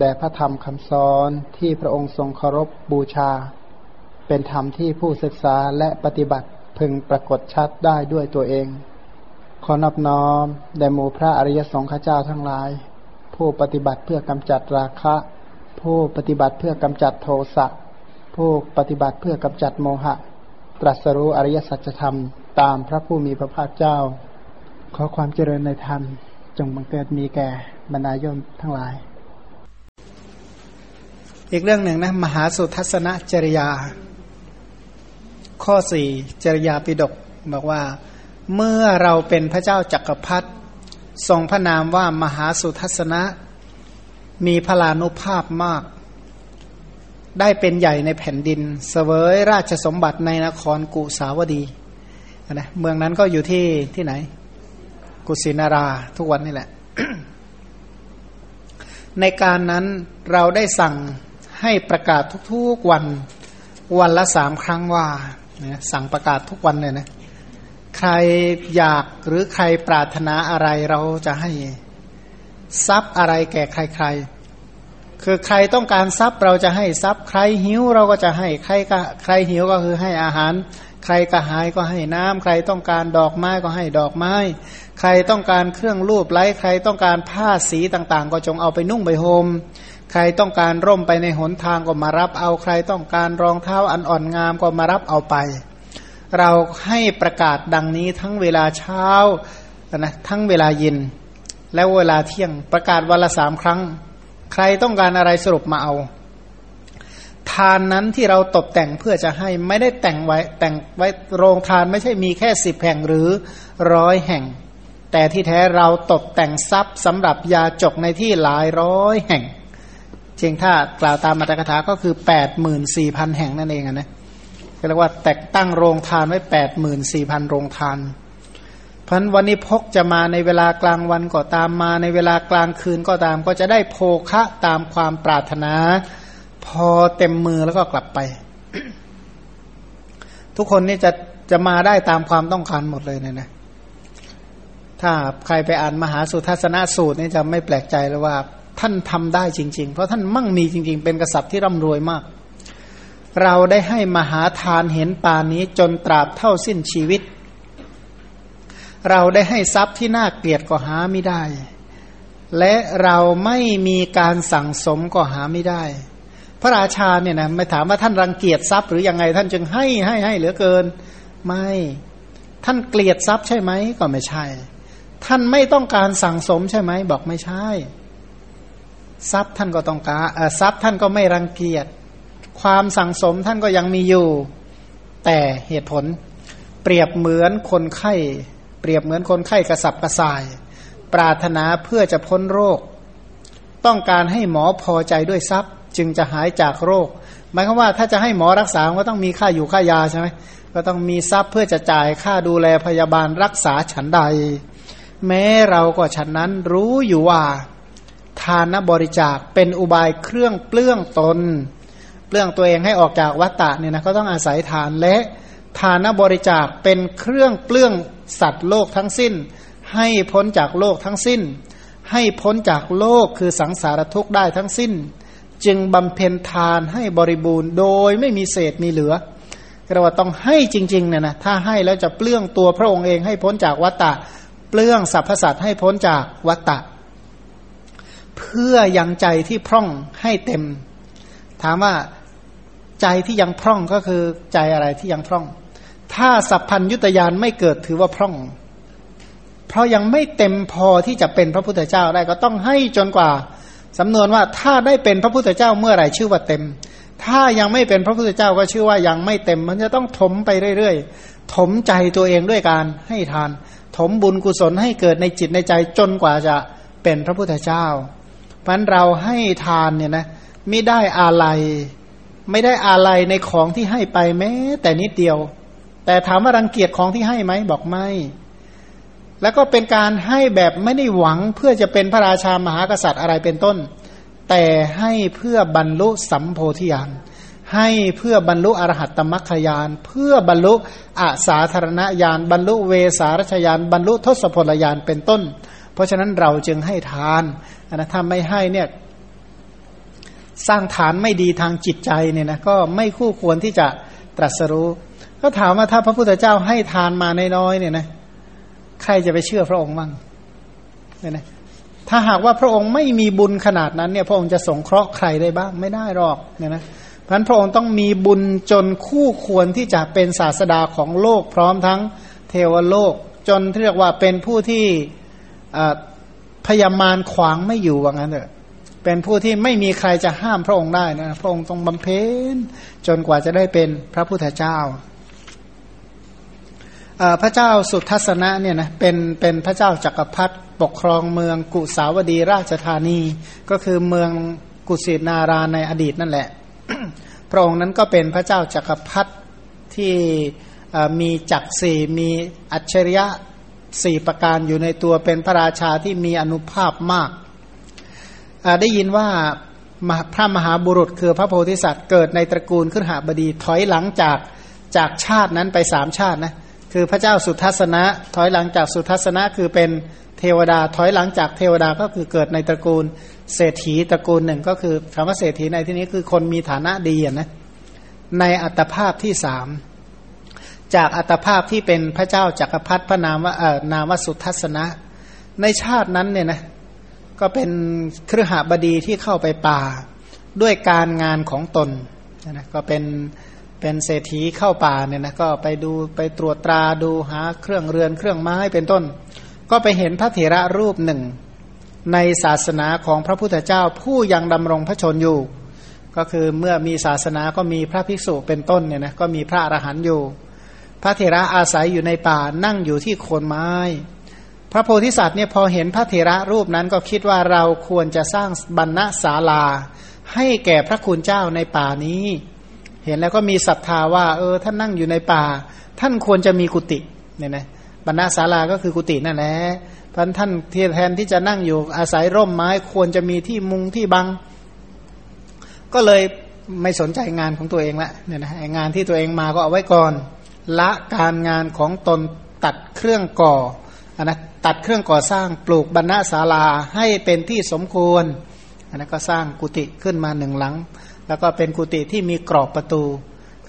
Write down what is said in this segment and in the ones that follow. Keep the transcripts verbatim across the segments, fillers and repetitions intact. แด่พระธรรมคำสอนที่พระองค์ทรงเคารพบูชาเป็นธรรมที่ผู้ศึกษาและปฏิบัติพึงปรากฏชัดได้ด้วยตัวเองขอนอบน้อมแด่หมู่พระอริยสงฆ์เจ้าทั้งหลายผู้ปฏิบัติเพื่อกำจัดราคะผู้ปฏิบัติเพื่อกำจัดโทสะผู้ปฏิบัติเพื่อกำจัดโมหะตรัสรู้อริยสัจธรรมตามพระผู้มีพระภาคเจ้าขอความเจริญในธรรมจงบังเกิดมีแก่บรรดาโยมทั้งหลายอีกเรื่องหนึ่งนะมหาสุทัศนจริยาข้อสี่จริยาปิฎกบอกว่าเมื่อเราเป็นพระเจ้าจักรพรรดิทรงพระนามว่ามหาสุทัศนะมีพลานุภาพมากได้เป็นใหญ่ในแผ่นดินเสวยราชสมบัติในนครกุสาวดีนะเมืองนั้นก็อยู่ที่ที่ไหนกุสินาราทุกวันนี่แหละ ในการนั้นเราได้สั่งให้ประกาศทุกๆวันวันละสามครั้งว่าสั่งประกาศทุกวันเลยนะใครอยากหรือใครปรารถนาอะไรเราจะให้ทรัพย์อะไรแก่ใครๆคือใครต้องการทรัพย์เราจะให้ทรัพย์ใครหิวเราก็จะให้ใครก็ใครหิวก็คือให้อาหารใครกระหายก็ให้น้ำใครต้องการดอกไม้ก็ให้ดอกไม้ใครต้องการเครื่องรูปไล้ใครต้องการผ้าสีต่างๆก็จงเอาไปนุ่งไปห่มใครต้องการร่มไปในหนทางก็มารับเอาใครต้องการรองเท้าอันอ่อนงามก็มารับเอาไปเราให้ประกาศดังนี้ทั้งเวลาเช้านะทั้งเวลาเย็นและเวลาเที่ยงประกาศวันละสามครั้งใครต้องการอะไรสรุปมาเอาทานนั้นที่เราตกแต่งเพื่อจะให้ไม่ได้แต่งไว้แต่งไว้โรงทานไม่ใช่มีแค่สิบแห่งหรือร้อยแห่งแต่ที่แท้เราตกแต่งทรัพย์สำหรับยาจกในที่หลายร้อยแห่งจริงถ้ากล่าวตามอัตถกถาก็คือ แปดหมื่นสี่พัน แห่งนั่นเองนะเรียกว่าแต่งตั้งโรงทานไว้ แปดหมื่นสี่พัน โรงทานเพราะวันนี้พกจะมาในเวลากลางวันก็ตามมาในเวลากลางคืนก็ตามก็จะได้โภคะตามความปรารถนาพอเต็มมือแล้วก็กลับไป ทุกคนนี่จะจะมาได้ตามความต้องการหมดเลยเนี่ยนะถ้าใครไปอ่านมหาสุทัศนสูตรนี่จะไม่แปลกใจเลยว่าท่านทำได้จริงๆเพราะท่านมั่งมีจริงๆเป็นกษัตริย์ที่ร่ำรวยมากเราได้ให้มหาทานเห็นปานนี้จนตราบเท่าสิ้นชีวิตเราได้ให้ทรัพย์ที่น่าเกลียดก็หาไม่ได้และเราไม่มีการสั่งสมก็หาไม่ได้พระราชาเนี่ยนะไม่ถามว่าท่านรังเกียจทรัพย์หรือยังไงท่านจึงให้ให้ให้เหลือเกินไม่ท่านเกลียดทรัพย์ใช่ไหมก็ไม่ใช่ท่านไม่ต้องการสั่งสมใช่ไหมบอกไม่ใช่ทรัพย์ท่านก็ต้องการทรัพย์ท่านก็ไม่รังเกียจความสั่งสมท่านก็ยังมีอยู่แต่เหตุผลเปรียบเหมือนคนไข้เปรียบเหมือนคนไข้กระสับกระส่ายปรารถนาเพื่อจะพ้นโรคต้องการให้หมอพอใจด้วยทรัพย์จึงจะหายจากโรคหมายความว่าถ้าจะให้หมอรักษาก็ต้องมีค่าอยู่ค่ายาใช่ไหมก็ต้องมีทรัพย์เพื่อจะจ่ายค่าดูแลพยาบาลรักษาฉันใดแม้เราก็ฉันนั้นรู้อยู่ว่าทานบริจาคเป็นอุบายเครื่องเปลื้องตนเปลื้องตัวเองให้ออกจากวัฏฏะเนี่ยนะก็ต้องอาศัยทานและทานบริจาคเป็นเครื่องเปลื้องสัตว์โลกทั้งสิ้นให้พ้นจากโลกทั้งสิ้นให้พ้นจากโลกคือสังสารทุกข์ได้ทั้งสิ้นจึงบำเพ็ญทานให้บริบูรณ์โดยไม่มีเศษมีเหลือเราต้องให้จริงๆเนี่ยนะถ้าให้แล้วจะเปลื้องตัวพระองค์เองให้พ้นจากวัฏฏะเปลื้องสรรพสัตว์ให้พ้นจากวัฏฏะเพื่อยังใจที่พร่องให้เต็มถามว่าใจที่ยังพร่องก็คือใจอะไรที่ยังพร่องถ้าสัพพัญญุตญาณไม่เกิดถือว่าพร่องเพราะยังไม่เต็มพอที่จะเป็นพระพุทธเจ้าได้ก็ต้องให้จนกว่าสำนวนว่าถ้าได้เป็นพระพุทธเจ้าเมื่อไหร่ชื่อว่าเต็มถ้ายังไม่เป็นพระพุทธเจ้าก็ชื่อว่ายังไม่เต็มมันจะต้องถมไปเรื่อยๆถมใจตัวเองด้วยการให้ทานถมบุญกุศลให้เกิดในจิตในใจจนกว่าจะเป็นพระพุทธเจ้าเพราะฉะนั้นเราให้ทานเนี่ยนะ ไม่ได้อาลัยไม่ได้อาลัยในของที่ให้ไปแม้แต่นิดเดียวแต่ถามว่ารังเกียจของที่ให้ไหมบอกไม่แล้วก็เป็นการให้แบบไม่ได้หวังเพื่อจะเป็นพระราชามหากษัตริย์อะไรเป็นต้นแต่ให้เพื่อบรรลุสัมโพธิญาณให้เพื่อบรรลุอรหัตตมรรคญาณเพื่อบรรลุอสาธารณญาณบรรลุเวสารัชญาณบรรลุทศพลญาณเป็นต้นเพราะฉะนั้นเราจึงให้ทานนะถ้าไม่ให้เนี่ยสร้างฐานไม่ดีทางจิตใจเนี่ยนะก็ไม่คู่ควรที่จะตรัสรู้ก็ถามว่าถ้าพระพุทธเจ้าให้ทานมาน้อยๆเนี่ยนะใครจะไปเชื่อพระองค์บ้างเนี่ยนะถ้าหากว่าพระองค์ไม่มีบุญขนาดนั้นเนี่ยพระองค์จะสงเคราะห์ใครได้บ้างไม่ได้หรอกเนี่ยนะเพราะนั้นพระองค์ต้องมีบุญจนคู่ควรที่จะเป็นศาสดาของโลกพร้อมทั้งเทวโลกจนเรียกว่าเป็นผู้ที่พยามารขวางไม่อยู่ว่างั้นเถอะเป็นผู้ที่ไม่มีใครจะห้ามพระองค์ได้นะพระองค์ต้องบำเพ็ญจนกว่าจะได้เป็นพระพุทธเจ้าพระเจ้าสุทัศนะเนี่ยนะเป็นเป็นพระเจ้าจักรพรรดิปกครองเมืองกุสาวดีราชธานีก็คือเมืองกุสินาราในอดีตนั่นแหละ พระองค์นั้นก็เป็นพระเจ้าจักรพรรดิที่มีจักรสี่มีอัจฉริยะสี่ประการอยู่ในตัวเป็นพระราชาที่มีอานุภาพมากได้ยินว่าพระมหาบุรุษคือพระโพธิสัตว์เกิดในตระกูลคฤหบดีถอยหลังจากจากชาตินั้นไปสามชาตินะคือพระเจ้าสุทัศนะถอยหลังจากสุทัศนะคือเป็นเทวดาถอยหลังจากเทวดาก็คือเกิดในตระกูลเศรษฐีตระกูลหนึ่งก็คือคำว่าเศรษฐีในที่นี้คือคนมีฐานะดีนะในอัตภาพที่สามจากอัตภาพที่เป็นพระเจ้าจักรพรรดิพระนามว่าเอ่อนามว่าสุทัศนะในชาตินั้นเนี่ยนะก็เป็นคฤหบดีที่เข้าไปป่าด้วยการงานของตนนะก็เป็นเป็นเศรษฐีเข้าป่าเนี่ยนะก็ไปดูไปตรวจตราดูหาเครื่องเรือนเครื่องไม้เป็นต้นก็ไปเห็นพระเถระรูปหนึ่งในศาสนาของพระพุทธเจ้าผู้ยังดำรงพระชนอยู่ก็คือเมื่อมีศาสนาก็มีพระภิกษุเป็นต้นเนี่ยนะก็มีพระอรหันต์อยู่พระเถระอาศัยอยู่ในป่านั่งอยู่ที่โคนไม้พระโพธิสัตว์เนี่ยพอเห็นพระเถระรูปนั้นก็คิดว่าเราควรจะสร้างบรรณศาลาให้แก่พระคุณเจ้าในป่านี้เห็นแล้วก็มีศรัทธาว่าเออท่านนั่งอยู่ในป่าท่านควรจะมีกุฏิเนี่ยนะบรรณศาลาก็คือกุฏินั่นแหละเพราะท่านแทนที่จะนั่งอยู่อาศัยร่มไม้ควรจะมีที่มุงที่บังก็เลยไม่สนใจงานของตัวเองละเนี่ยนะงานที่ตัวเองมาก็เอาไว้ก่อนละการงานของตนตัดเครื่องก่อนะตัดเครื่องก่อสร้างปลูกบรรณศาลาให้เป็นที่สมควรอันนั้นก็สร้างกุฏิขึ้นมาหนึ่งหลังแล้วก็เป็นกุฏิที่มีกรอบประตู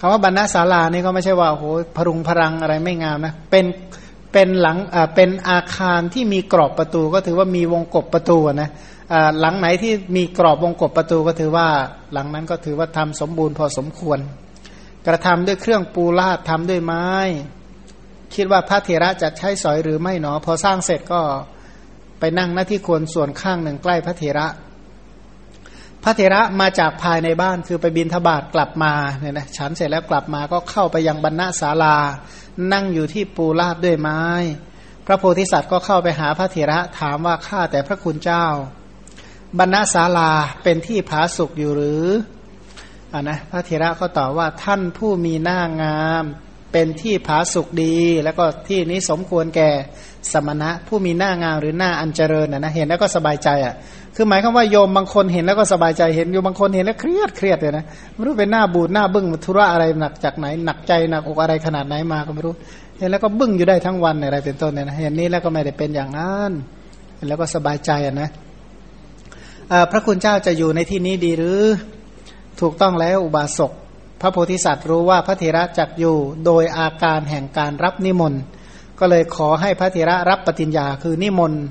คำว่าบรรณศาลานี่ก็ไม่ใช่ว่าโอ้โหพรุงพรังอะไรไม่งามนะเป็นเป็นหลังอ่าเป็นอาคารที่มีกรอบประตูก็ถือว่ามีวงกบประตูนะอ่าหลังไหนที่มีกรอบวงกบประตูก็ถือว่าหลังนั้นก็ถือว่าทำสมบูรณ์พอสมควรกระทำด้วยเครื่องปูลาดทำด้วยไม้คิดว่าพระเถระจะใช้สอยหรือไม่หนอพอสร้างเสร็จก็ไปนั่งหน้าที่ควรส่วนข้างหนึ่งใกล้พระเถระพระเถระมาจากภายในบ้านคือไปบิณฑบาตกลับมาเนี่ยนะฉันเสร็จแล้วกลับมาก็เข้าไปยังบรรณศาลานั่งอยู่ที่ปูลาดด้วยไม้พระโพธิสัตว์ก็เข้าไปหาพระเถระถามว่าข้าแต่พระคุณเจ้าบรรณศาลาเป็นที่ผาสุกอยู่หรืออ่านะพระเถระก็ตอบว่าท่านผู้มีหน้างามเป็นที่ผาสุกดีแล้วก็ที่นี้สมควรแก่สมณะผู้มีหน้างามหรือหน้าอันเจริญนะเห็นแล้วก็สบายใจอ่ะคือหมายความว่าโยมบางคนเห็นแล้วก็สบายใจเห็นโยมบางคนเห็นแล้วเครียดเครียดเลยนะไม่รู้เป็นหน้าบูดหน้าบึ้งธุระอะไรหนักจากไหนหนักใจหนักอกอะไรขนาดไหนมาก็ไม่รู้เห็นแล้วก็บึ้งอยู่ได้ทั้งวันอะไรเป็นต้นเนี่ยนะเห็นนี้แล้วก็ไม่ได้เป็นอย่างนั้นเห็นแล้วก็สบายใจอ่ะนะพระคุณเจ้าจะอยู่ในที่นี้ดีหรือถูกต้องแล้วอุบาสกพระโพธิสัตว์รู้ว่าพระเถระจักอยู่โดยอาการแห่งการรับนิมนต์ก็เลยขอให้พระเถระรับปฏิญญาคือนิมนต์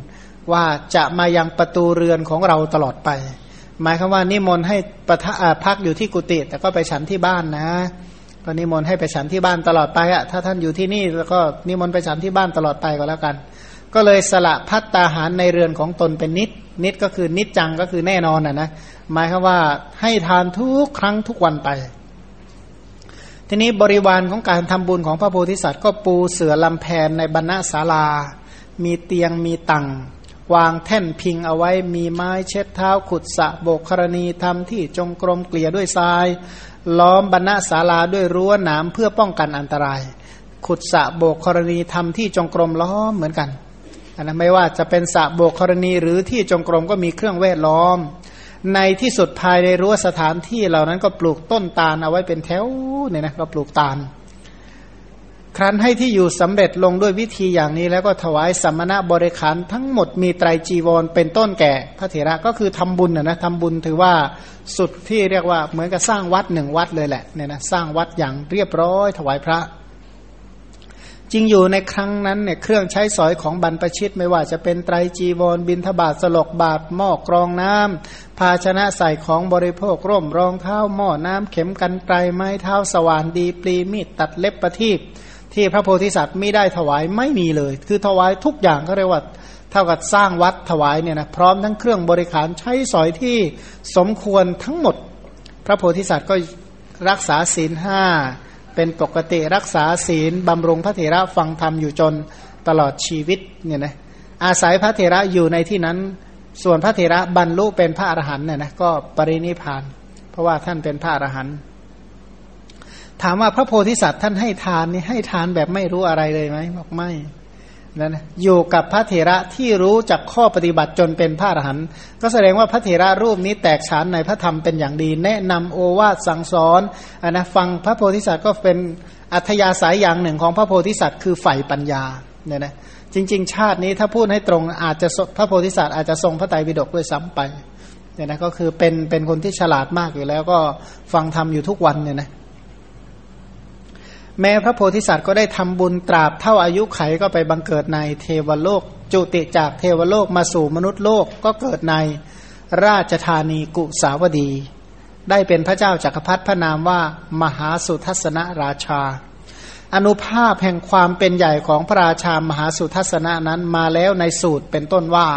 ว่าจะมายังประตูเรือนของเราตลอดไปหมายความว่านิมนต์ให้ประทะพักอยู่ที่กุฏิแต่ก็ไปฉันที่บ้านนะก็นิมนต์ให้ไปฉันที่บ้านตลอดไปอะถ้าท่านอยู่ที่นี่แล้วก็นิมนต์ไปฉันที่บ้านตลอดไปก็แล้วกันก็เลยสละภัตตาหารในเรือนของตนเป็นนิดนิดก็คือนิจจังก็คือแน่นอนนะนะหมายความว่าให้ทานทุกครั้งทุกวันไปทีนี้บริวารของการทำบุญของพระโพธิสัตว์ก็ปูเสื่อลำแพนในบรรณศาลามีเตียงมีตั่ง วางแท่นพิงเอาไว้มีไม้เช็ดเท้าขุดสระโบกครณีทำที่จงกรมเกลี่ยด้วยทรายล้อมบรรณศาลาด้วยรั้วหนามเพื่อป้องกันอันตรายขุดสระโบกครณีทำที่จงกรมล้อมเหมือนกันอันนั้นไม่ว่าจะเป็นสระโบกครณีหรือที่จงกรมก็มีเครื่องเวทล้อมในที่สุดภายในรั้วสถานที่เหล่านั้นก็ปลูกต้นตาลเอาไว้เป็นแถวเนี่ยนะก็ปลูกตาลครั้นให้ที่อยู่สำเร็จลงด้วยวิธีอย่างนี้แล้วก็ถวายสัมมณบริขารทั้งหมดมีไตรจีวรเป็นต้นแก่พระเถระก็คือทำบุญนะนะทำบุญถือว่าสุดที่เรียกว่าเหมือนกับสร้างวัดหนึ่งวัดเลยแหละเนี่ยนะสร้างวัดอย่างเรียบร้อยถวายพระจริงอยู่ในครั้งนั้นเนี่ยเครื่องใช้สอยของบรรพชิตไม่ว่าจะเป็นไตรจีวรบิณฑบาตสลกบาตรหม้อกรองน้ำภาชนะใส่ของบริโภคร่มรองเท้าหม้อน้ำเข็มกรรไกรไม้เท้าสว่านดีปลีมีดตัดเล็บประทีปที่พระโพธิสัตว์ไม่ได้ถวายไม่มีเลยคือถวายทุกอย่างก็เรียกว่าเท่ากับสร้างวัดถวายเนี่ยนะพร้อมทั้งเครื่องบริขารใช้สอยที่สมควรทั้งหมดพระโพธิสัตว์ก็รักษาศีลห้าเป็นปกติรักษาศีลบำรุงพระเถระฟังธรรมอยู่จนตลอดชีวิตเนี่ยนะอาศัยพระเถระอยู่ในที่นั้นส่วนพระเถระบรรลุเป็นพระอรหันต์เนี่ยนะก็ปรินิพพานเพราะว่าท่านเป็นพระอรหันต์ถามว่าพระโพธิสัตว์ท่านให้ทานนี่ให้ทานแบบไม่รู้อะไรเลยไหมบอกไม่นั่นนะอยู่กับพระเถระที่รู้จักข้อปฏิบัติจนเป็นพระอรหันต์ก็แสดงว่าพระเถระรูปนี้แตกฉานในพระธรรมเป็นอย่างดีแนะนำโอวาทสั่งสอนอ่ะนะฟังพระโพธิสัตว์ก็เป็นอัธยาศัยอย่างหนึ่งของพระโพธิสัตว์คือใฝ่ปัญญาเนี่ยนะจริงๆชาตินี้ถ้าพูดให้ตรงอาจจะพระโพธิสัตว์อาจจะทรงพระไตรปิฎกด้วยซ้ำไปเนี่ยนะก็คือเป็นเป็นคนที่ฉลาดมากอยู่แล้วก็ฟังธรรมอยู่ทุกวันเนี่ยนะแม้พระโพธิสัตว์ก็ได้ทำบุญตราบเท่าอายุไขก็ไปบังเกิดในเทวโลกจุติจากเทวโลกมาสู่มนุษย์โลกก็เกิดในราชธานีกุสาวดีได้เป็นพระเจ้าจักรพรรดิพระนามว่ามหาสุทัสสนราชาอนุภาพแห่งความเป็นใหญ่ของพระราชามหาสุทัสสนนั้นมาแล้วในสูตรเป็นต้นว่า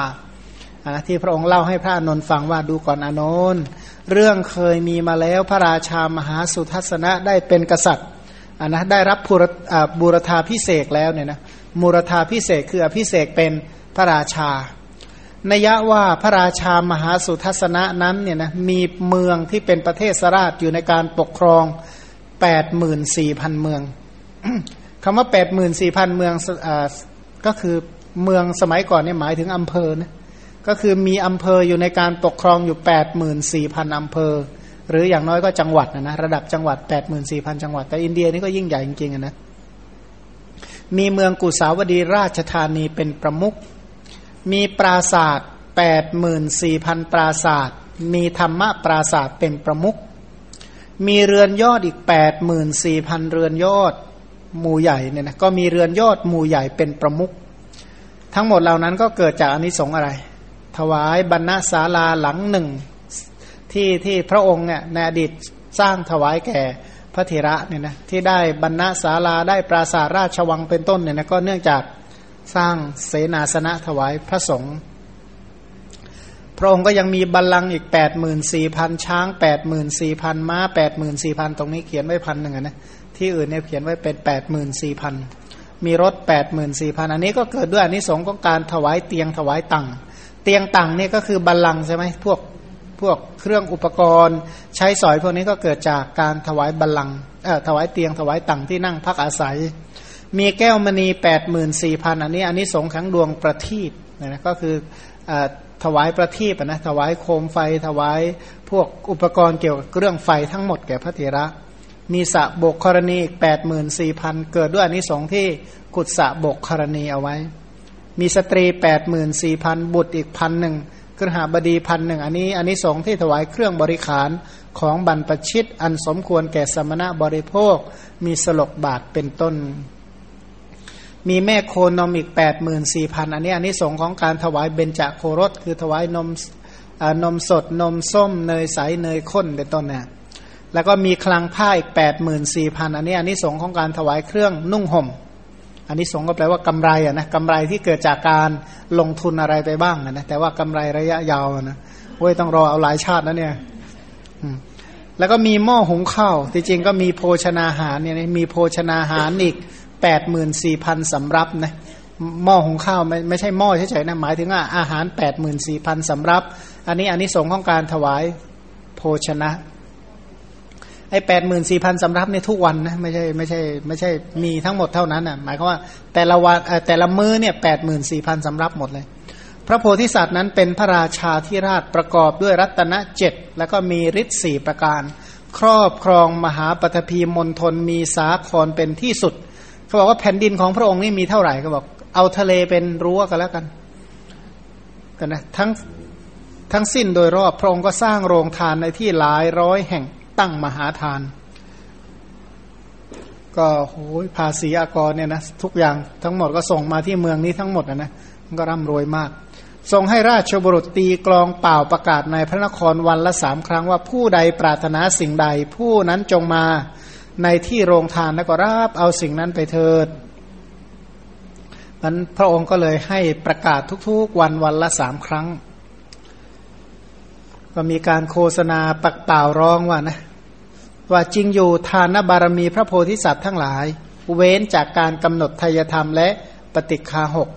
ที่พระองค์เล่าให้พระอานนท์ฟังว่าดูก่อนอานนท์เรื่องเคยมีมาแล้วพระราชามหาสุทัสสนได้เป็นกษัตริย์อันนะได้รับบูรธาพิเศษแล้วเนี่ยนะบูรธาพิเศษคืออภิเษกเป็นพระราชานัยยะว่าพระราชามหาสุทัสสนะนั้นเนี่ยนะมีเมืองที่เป็นประเทศสราชอยู่ในการปกครอง แปดหมื่นสี่พัน เมือง คำว่า แปดหมื่นสี่พัน เมืองก็คือเมืองสมัยก่อนเนี่ยหมายถึงอำเภอนะก็คือมีอำเภออยู่ในการปกครองอยู่ แปดหมื่นสี่พัน อำเภอหรืออย่างน้อยก็จังหวัดนะนะระดับจังหวัด แปดหมื่นสี่พัน จังหวัดแต่อินเดียนี่ก็ยิ่งใหญ่จริงๆนะมีเมืองกุสาวดีราชธานีเป็นประมุขมีปราสาท แปดหมื่นสี่พัน ปราสาทมีธรรมปราสาทเป็นประมุขมีเรือนยอดอีก แปดหมื่นสี่พัน เรือนยอดหมู่ใหญ่เนี่ยนะก็มีเรือนยอดหมู่ใหญ่เป็นประมุขทั้งหมดเหล่านั้นก็เกิดจากอานิสงส์อะไรถวายบรรณศาลาหลังหนึ่งที่ที่พระองค์เนี่ยในอดีตสร้างถวายแก่พระเถระเนี่ยนะที่ได้บรรณศาลาได้ปราสาทราชวังเป็นต้นเนี่ยนะก็เนื่องจากสร้างเสนาสนะถวายพระสงฆ์พระองค์ก็ยังมีบัลลังก์อีก แปดหมื่นสี่พัน ช้าง แปดหมื่นสี่พัน ม้า แปดหมื่นสี่พัน ตรงนี้เขียนไว้ หนึ่งพัน นึงอ่ะนะที่อื่นเนี่ยเขียนไว้เป็น แปดหมื่นสี่พัน มีรถ แปดหมื่นสี่พัน อันนี้ก็เกิดด้วยอานิสงส์ของการถวายเตียงถวายตั่งเตียงตั่งเนี่ยก็คือบัลลังก์ใช่มั้ยพวกพวกเครื่องอุปกรณ์ใช้สอยพวกนี้ก็เกิดจากการถวายบัลลังก์เอ่อถวายเตียงถวายตั่งที่นั่งพักอาศัยมีแก้วมณี แปดหมื่นสี่พัน อันนี้อานิสงส์ของดวงประทีปนะก็คือเอ่อถวายประทีปนะถวายโคมไฟถวายพวกอุปกรณ์เกี่ยวกับเรื่องไฟทั้งหมดแก่พระเถระมีสระโบกครณีอีก แปดหมื่นสี่พัน เกิดด้วยอานิสงส์ที่ขุดสระโบกครณีเอาไว้มีสตรี แปดหมื่นสี่พัน บุตรอีก หนึ่งพันคฤหบดี หนึ่งพัน อันนี้อานิสงส์ที่ถวายเครื่องบริขารของบรรพชิตอันสมควรแก่สมณบริโภคมีสลกบาทเป็นต้นมีแม่โคนมอีก แปดหมื่นสี่พัน อันนี้อานิสงส์ของการถวายเบญจโครสคือถวายนมนมสดนมส้มเนยใสเนยข้นเป็นต้นเนี่ยแล้วก็มีคลังผ้าอีก แปดหมื่นสี่พัน อันนี้อานิสงส์ของการถวายเครื่องนุ่งห่มอานิสงส์ก็แปลว่ากำไรอ่ะนะกำไรที่เกิดจากการลงทุนอะไรไปบ้างนะแต่ว่ากำไรระยะยาวนะเว้ยต้องรอเอาหลายชาตินะเนี่ยแล้วก็มีหม้อหุงข้าวที่จริงก็มีโภชนาหารเนี่ยมีโภชนาหารอีก แปดหมื่นสี่พัน สำรับนะ หม้อหุงข้าวไม่ไม่ใช่หม้อเฉยๆนะหมายถึงว่าอาหาร แปดหมื่นสี่พัน สำรับอันนี้อานิสงส์ของการถวายโภชนะไอ้ แปดหมื่นสี่พัน สำรับเนี่ยทุกวันนะไม่ใช่ไม่ใช่ไม่ใช่มีทั้งหมดเท่านั้นน่ะหมายความว่าแต่ละวันแต่ละมื้อเนี่ย แปดหมื่นสี่พัน สำรับหมดเลยพระโพธิสัตว์นั้นเป็นพระราชาธิราชประกอบด้วยรัตนะเจ็ดแล้วก็มีฤทธิ์สี่ประการครอบครองมหาปฐพีมณฑลมีสาครเป็นที่สุดเขาบอกว่าแผ่นดินของพระองค์นี่มีเท่าไหร่เขาบอกเอาทะเลเป็นรั้วกันแล้วกันกันนะทั้งทั้งสิ้นโดยรอบพระองค์ก็สร้างโรงทานในที่หลายร้อยแห่งตั้งมหาทานก็โหยภาษีอากรเนี่ยนะทุกอย่างทั้งหมดก็ส่งมาที่เมืองนี้ทั้งหมดนะนะมันก็ร่ำรวยมากทรงให้ราชบุรุษตีกลองเป่าประกาศในพระนครวันละสามครั้งว่าผู้ใดปรารถนาสิ่งใดผู้นั้นจงมาในที่โรงทานแล้วก็รับเอาสิ่งนั้นไปเถิดนั้นพระองค์ก็เลยให้ประกาศทุกๆวันวันละสามครั้งก็มีการโฆษณาปักเป่าร้องว่านะว่าจริงอยู่ทานบารมีพระโพธิสัตว์ทั้งหลายเว้นจากการกำหนดไทยธรรมและปฏิฆาหก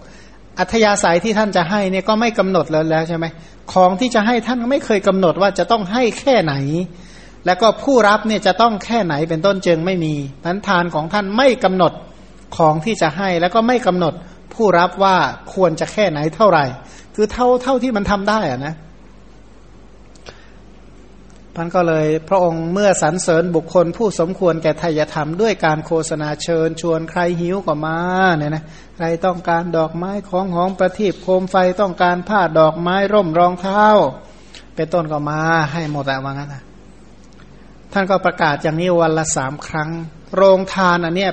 อัธยาศัยที่ท่านจะให้เนี่ยก็ไม่กำหนดแล้วแล้วใช่ไหมของที่จะให้ท่านก็ไม่เคยกำหนดว่าจะต้องให้แค่ไหนแล้วก็ผู้รับเนี่ยจะต้องแค่ไหนเป็นต้นเจิงไม่มีนั้นทานของท่านไม่กำหนดของที่จะให้แล้วก็ไม่กำหนดผู้รับว่าควรจะแค่ไหนเท่าไหร่คือเท่าเท่าที่มันทำได้อะนะท่านก็เลยพระองค์เมื่อสรรเสริญบุคคลผู้สมควรแก่ไทยธรรมด้วยการโฆษณาเชิญชวนใครหิวก็มาเนี่ยนะใครต้องการดอกไม้ของหอมประทีปโคมไฟต้องการผ้าดอกไม้ร่มรองเท้าเป็นต้นก็มาให้หมดอะว่างั้นนะท่านก็ประกาศอย่างนี้วันละสามครั้งโรงทานอันเนี้ย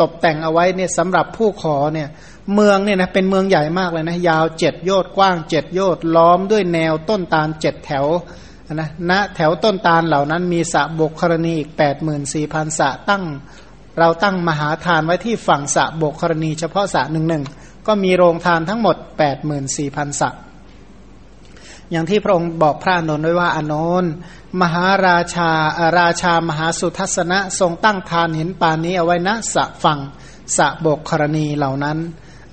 ตกแต่งเอาไว้เนี่ยสำหรับผู้ขอเนี่ยเมืองเนี่ยนะเป็นเมืองใหญ่มากเลยนะยาวเจ็ดโยชน์กว้างเจ็ดโยชน์ล้อมด้วยแนวต้นตาลเจ็ดแถวนะณแถวต้นตาลเหล่านั้นมีสระบกครณีอีก แปดหมื่นสี่พัน สระตั้งเราตั้งมหาทานไว้ที่ฝั่งสระบกครณีเฉพาะสระหนึ่งหนึ่งก็มีโรงทานทั้งหมด แปดหมื่นสี่พัน สระอย่างที่พระองค์บอกพระอานนท์ไว้ว่าอานนท์มหาราชาราชามหาสุทัสสนะทรงตั้งทานหินปานนี้เอาไว้ณสระฝั่งสระบกครณีเหล่านั้น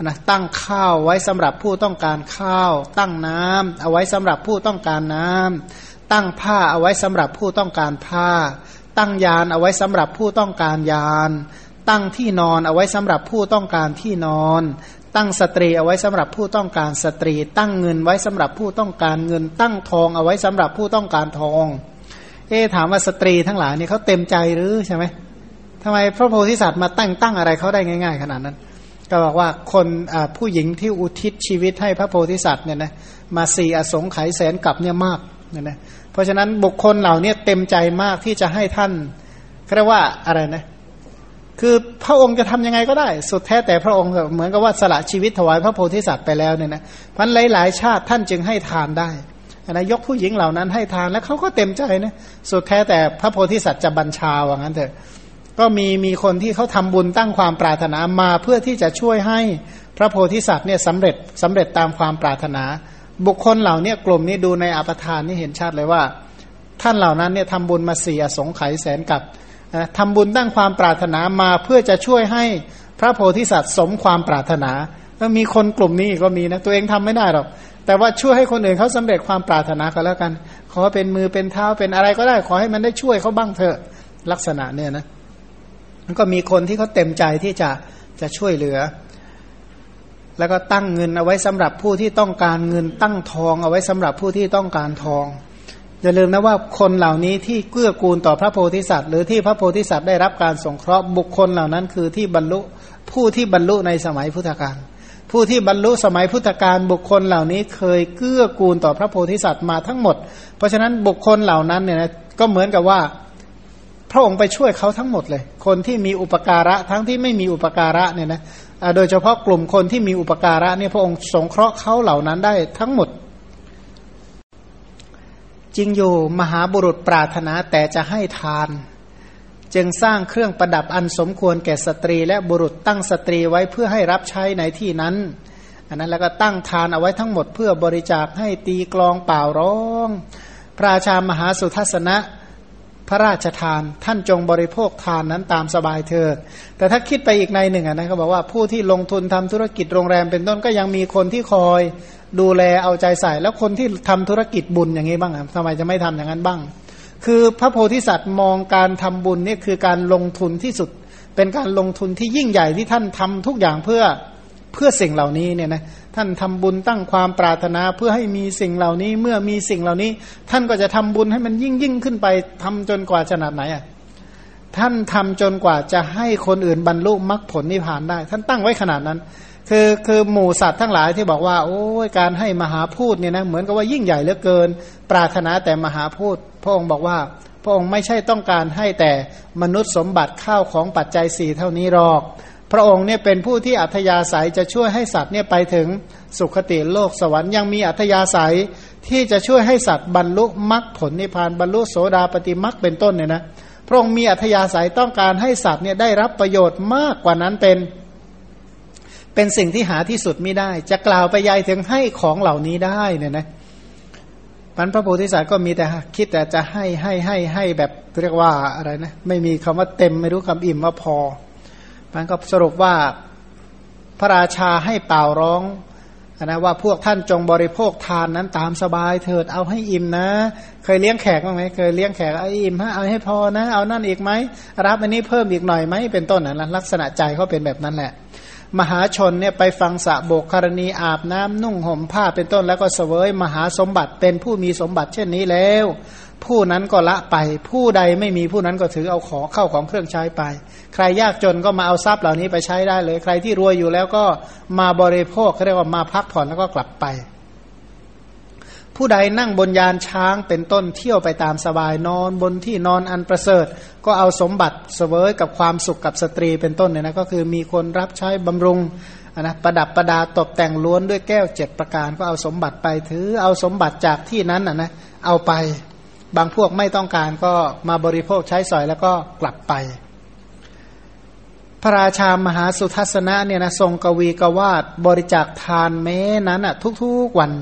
นะตั้งข้าวไว้สำหรับผู้ต้องการข้าวตั้งน้ำเอาไว้สำหรับผู้ต้องการน้ำตั้งผ้าเอาไว้สำหรับผู้ต้องการผ้าตั้งยานเอาไว้สำหรับผู้ต้องการยานตั้งที่นอนเอาไว้สำหรับผู้ต้องการที่นอนตั้งสตรีเอาไว้สำหรับผู้ต้องการสตรีตั้งเงินไว้สำหรับผู้ต้องการเงินตั้งทองเอาไว้สำหรับผู้ต้องการทองเอ๊ะถามว่าสตรีทั้งหลายนี่เขาเต็มใจหรือใช่ไหมทำไมพระโพธิสัตว์มาตั้งตั้งอะไรเขาได้ง่ายๆขนาดนั้นก็บอกว่าคนผู้หญิงที่อุทิศชีวิตให้พระโพธิสัตว์เนี่ยนะมาสี่อสงไขยแสนกับเนี่ยมากเนี่ยนะเพราะฉะนั้นบุคคลเหล่านี้เต็มใจมากที่จะให้ท่านเรียกว่าอะไรนะคือพระองค์จะทำยังไงก็ได้สุดแท้แต่พระองค์เหมือนกับว่าสละชีวิตถวายพระโพธิสัตว์ไปแล้วเนี่ยนะเพราะหลายๆชาติท่านจึงให้ทานได้นะยกผู้หญิงเหล่านั้นให้ทานแล้วเขาก็เต็มใจนะสุดแท้แต่พระโพธิสัตว์จะบัญชาว่างั้นเถอะก็มีมีคนที่เขาทำบุญตั้งความปรารถนามาเพื่อที่จะช่วยให้พระโพธิสัตว์เนี่ยสำเร็จสำเร็จตามความปรารถนาบุคคลเหล่านี้กลุ่มนี้ดูในอปทานนี่เห็นชัดเลยว่าท่านเหล่านั้นเนี่ยทำบุญมาสี่อสงไขยแสนกับทำบุญตั้งความปรารถนามาเพื่อจะช่วยให้พระโพธิสัตว์สมความปรารถนาแล้วมีคนกลุ่มนี้ก็มีนะตัวเองทำไม่ได้หรอกแต่ว่าช่วยให้คนอื่นเขาสำเร็จความปรารถนาก็แล้วกันขอเป็นมือเป็นเท้าเป็นอะไรก็ได้ขอให้มันได้ช่วยเขาบ้างเถอะลักษณะเนี่ยนะมันก็มีคนที่เขาเต็มใจที่จะจะช่วยเหลือแล้วก็ตั้งเงินเอาไว้สำหรับผู้ที่ต้องการเงินตั้งทองเอาไว้สำหรับผู้ที่ต้องการทองอย่าลืมนะว่าคนเหล่านี้ที่เกื้อกูลต่อพระโพธิสัตว์หรือที่พระโพธิสัตว์ได้รับการสงเคราะห์บุคคลเหล่านั้นคือที่บรรลุผู้ที่บรรลุในสมัยพุทธกาลผู้ที่บรรลุสมัยพุทธกาลบุคคลเหล่านี้เคยเกื้อกูลต่อพระโพธิสัตว์มาทั้งหมดเพราะฉะนั้นบุคคลเหล่านั้นเนี่ยนะก็เหมือนกับว่าพระองค์ไปช่วยเขาทั้งหมดเลยคนที่มีอุปการะทั้งที่ไม่มีอุปการะเนี่ยนะโดยเฉพาะกลุ่มคนที่มีอุปการะเนี่ยพระองค์สงเคราะห์เขาเหล่านั้นได้ทั้งหมดจริงอยู่มหาบุรุษปรารถนาแต่จะให้ทานจึงสร้างเครื่องประดับอันสมควรแก่สตรีและบุรุษตั้งสตรีไว้เพื่อให้รับใช้ในที่นั้นอันนั้นแล้วก็ตั้งทานเอาไว้ทั้งหมดเพื่อบริจาคให้ตีกลองเป่าร้องพระราชามหาสุทัสสนะ พระราชทานท่านจงบริโภคทานนั้นตามสบายเถิดแต่ถ้าคิดไปอีกในหนึ่งนะเขาบอกว่าผู้ที่ลงทุนทำธุรกิจโรงแรมเป็นต้นก็ยังมีคนที่คอยดูแลเอาใจใส่แล้วคนที่ทำธุรกิจบุญอย่างนี้บ้างทำไมจะไม่ทำอย่างนั้นบ้างคือพระโพธิสัตว์มองการทำบุญนี่คือการลงทุนที่สุดเป็นการลงทุนที่ยิ่งใหญ่ที่ท่านทำทุกอย่างเพื่อเพื่อสิ่งเหล่านี้เนี่ยนะท่านทำบุญตั้งความปรารถนาเพื่อให้มีสิ่งเหล่านี้เมื่อมีสิ่งเหล่านี้ท่านก็จะทำบุญให้มันยิ่งยิ่งขึ้นไปทำจนกว่าขนาดไหนอ่ะท่านทำจนกว่าจะให้คนอื่นบรรลุมรรคผลนิพพานได้ท่านตั้งไว้ขนาดนั้นคือคือหมู่สัตว์ทั้งหลายที่บอกว่าโอ้ยการให้มหาพูดเนี่ยนะเหมือนกับว่ายิ่งใหญ่เหลือเกินปรารถนาแต่มหาพูดพระองค์บอกว่าพระองค์ไม่ใช่ต้องการให้แต่มนุษย์สมบัติข้าวของปัจจัยสี่เท่านี้หรอกพระองค์เนี่ยเป็นผู้ที่อัธยาศัยจะช่วยให้สัตว์เนี่ยไปถึงสุคติโลกสวรรค์ยังมีอัธยาศัยที่จะช่วยให้สัตว์บรรลุมรรคผลนิพพานบรรลุโสดาปัตติมรรคเป็นต้นเนี่ยนะพระองค์มีอัธยาศัยต้องการให้สัตว์เนี่ยได้รับประโยชน์มากกว่านั้นเป็นเป็นสิ่งที่หาที่สุดไม่ได้จะกล่าวไปยัยถึงให้ของเหล่านี้ได้เนี่ยนะพันพระโพธิสัตว์ก็มีแต่คิดแต่จะให้ให้ให้ให้แบบเรียกว่าอะไรนะไม่มีคำว่าเต็มไม่รู้คำอิ่มว่าพอมันก็สรุปว่าพระราชาให้เป่าร้องนะว่าพวกท่านจงบริโภคทานนั้นตามสบายเถิดเอาให้อิ่มนะเคยเลี้ยงแขกบ้างไหมเคยเลี้ยงแขกเอาอิ่มฮะเอาให้พอนะเอานั่นอีกไหมรับอันนี้เพิ่มอีกหน่อยไหมเป็นต้นนะลักษณะใจเขาเป็นแบบนั้นแหละมหาชนเนี่ยไปฟังสะโบกคารณีอาบน้ำนุ่งห่มผ้าเป็นต้นแล้วก็เสวยมหาสมบัติเป็นผู้มีสมบัติเช่นนี้แล้วผู้นั้นก็ละไปผู้ใดไม่มีผู้นั้นก็ถือเอาของเข้าของเครื่องใช้ไปใครยากจนก็มาเอาทรัพย์เหล่านี้ไปใช้ได้เลยใครที่รวยอยู่แล้วก็มาบริโภคเขาเรียกว่ามาพักผ่อนแล้วก็กลับไปผู้ใดนั่งบนยานช้างเป็นต้นเที่ยวไปตามสบายนอนบนที่นอนอันประเสริฐก็เอาสมบัติเสวยกับความสุขกับสตรีเป็นต้นเนี่ยนะก็คือมีคนรับใช้บำรุงนะประดับประดาตกแต่งล้วนด้วยแก้วเจ็ดประการก็เอาสมบัติไปถือเอาสมบัติจากที่นั้นนะนะเอาไปบางพวกไม่ต้องการก็มาบริโภคใช้สอยแล้วก็กลับไปพระราชามหาสุทัศนะเนี่ยนะทรงกวีกวาดบริจาคทานแม้นั้นอ่ะทุกๆวัน